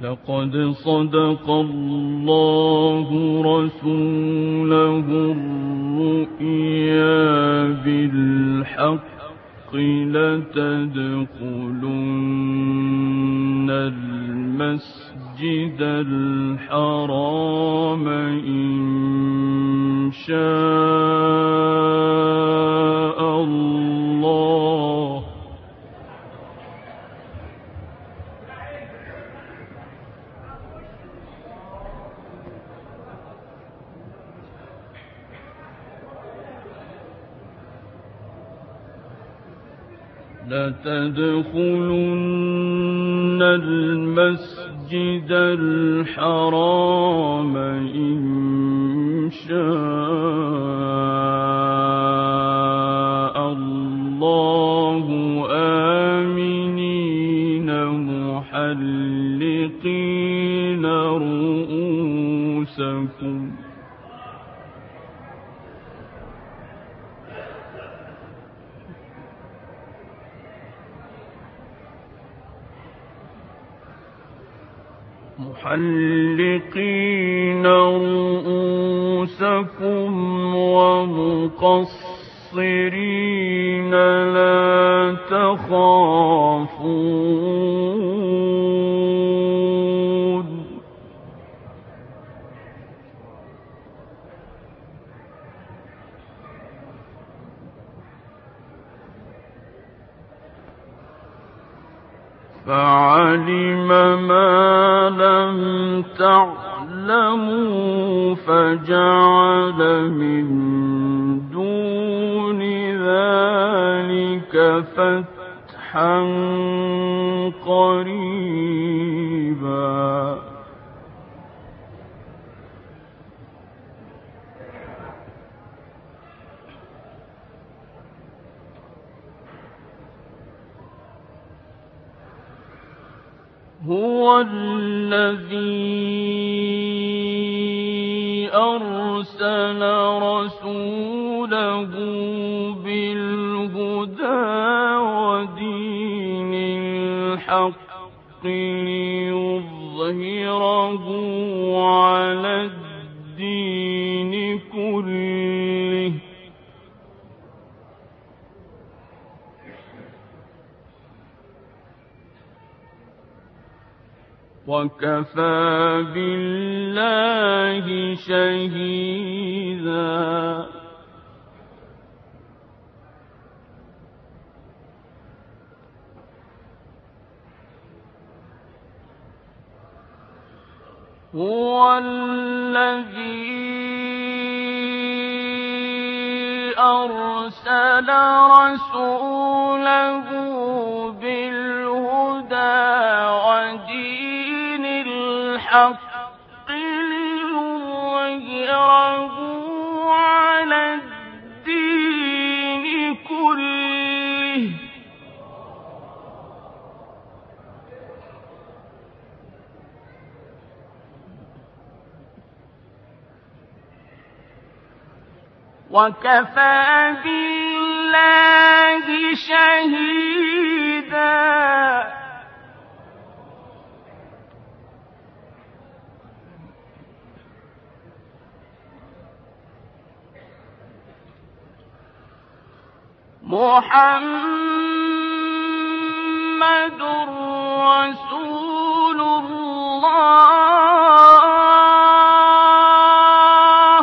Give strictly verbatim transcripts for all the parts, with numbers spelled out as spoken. لقد صدق الله رسوله الرؤيا بالحق لتدخلن المسجد الحرام إن شاء الله لتدخلن المسجد الحرام إن شاء الله آمنين محلقين رؤوسكم محلقين رؤوسكم ومقصرين لا تخافون فعلم ما لم تعلموا فجعل من دون ذلك فتحا قريبا هو الذي أرسل رسوله بالهدى ودين الحق ليظهره على الدين كله وَكَفَى بِاللَّهِ شَهِيدًا هُوَ الَّذِي أَرْسَلَ رَسُولَهُ بِالْهُدَى وَدِينِ الحق ليظهره على الدين كله وكفى بالله شهيدا محمد رسول الله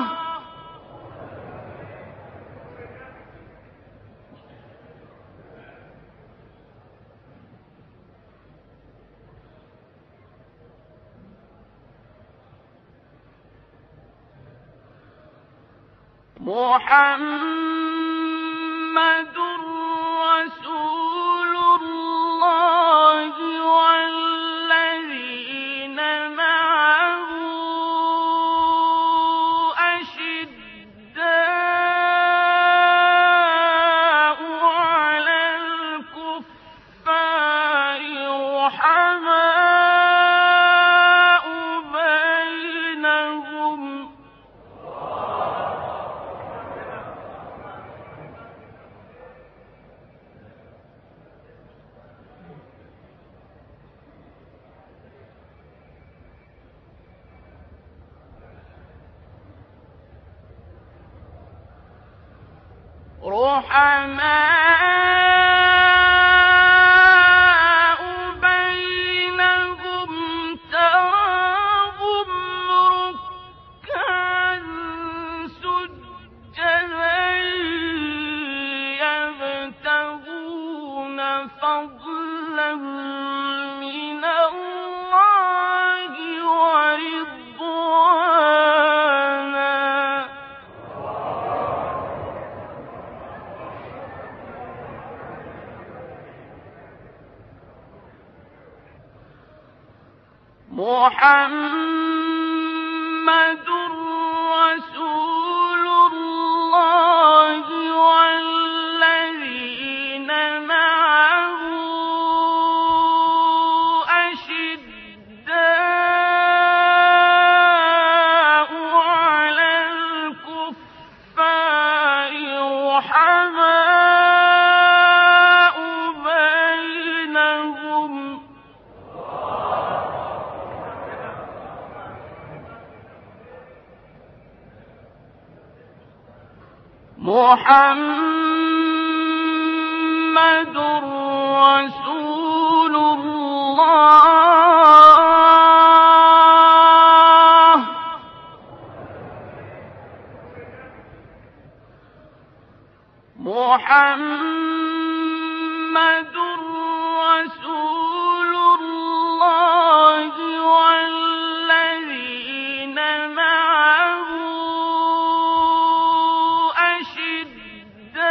محمد رحماء بينهم تراهم ركعا سجدا يبتغون فضلا من الله ورضوانا محمد رسول الله والذين معه أشداء على الكفار رحماء بينهم محمد رسول الله محمد رسول الله والذين معه رحماء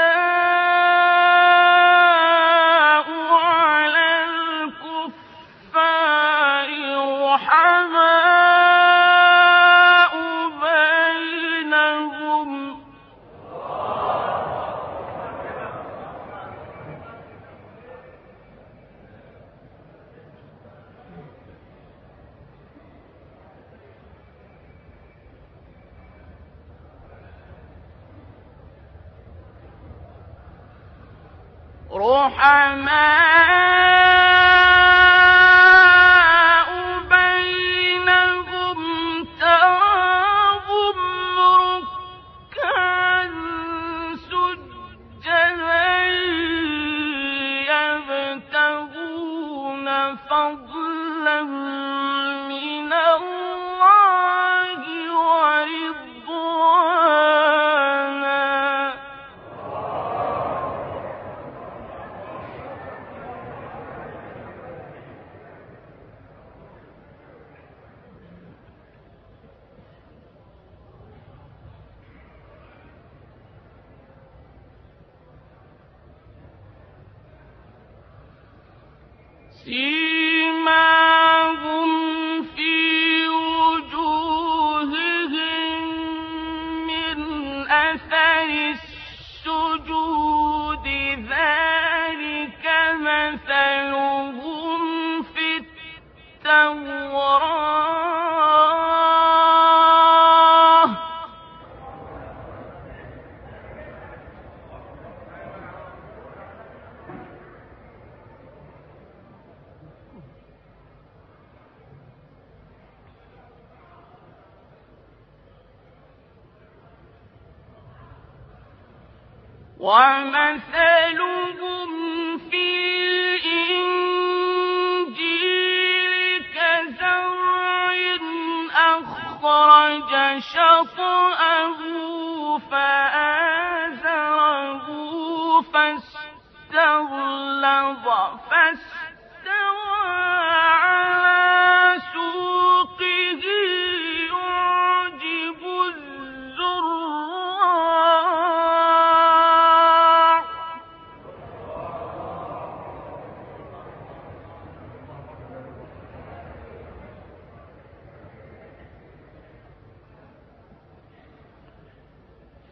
بينهم رحماء فضلا من الله ورضوانا سيماهم في وجوههم من أثر السجود ذلك مثلهم في التوراة ومثلهم في الإنجيل كزرع أخرج شطأه فآزره فاستغلظ فاستوى على سوقه يعجب الزراع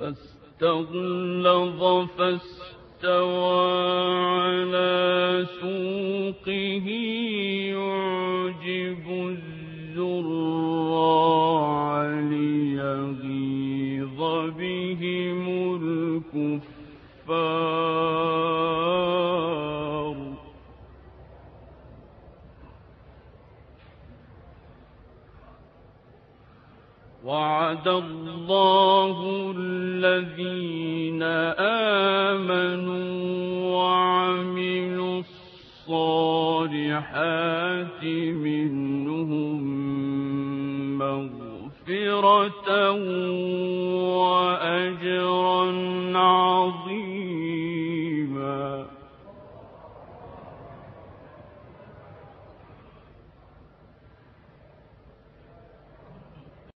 فاستغلظ فاستوى على سوقه يعجب الزراع ليغيظ بهم الكفار وعد الله الذين آمنوا وعملوا الصالحات منهم مغفرة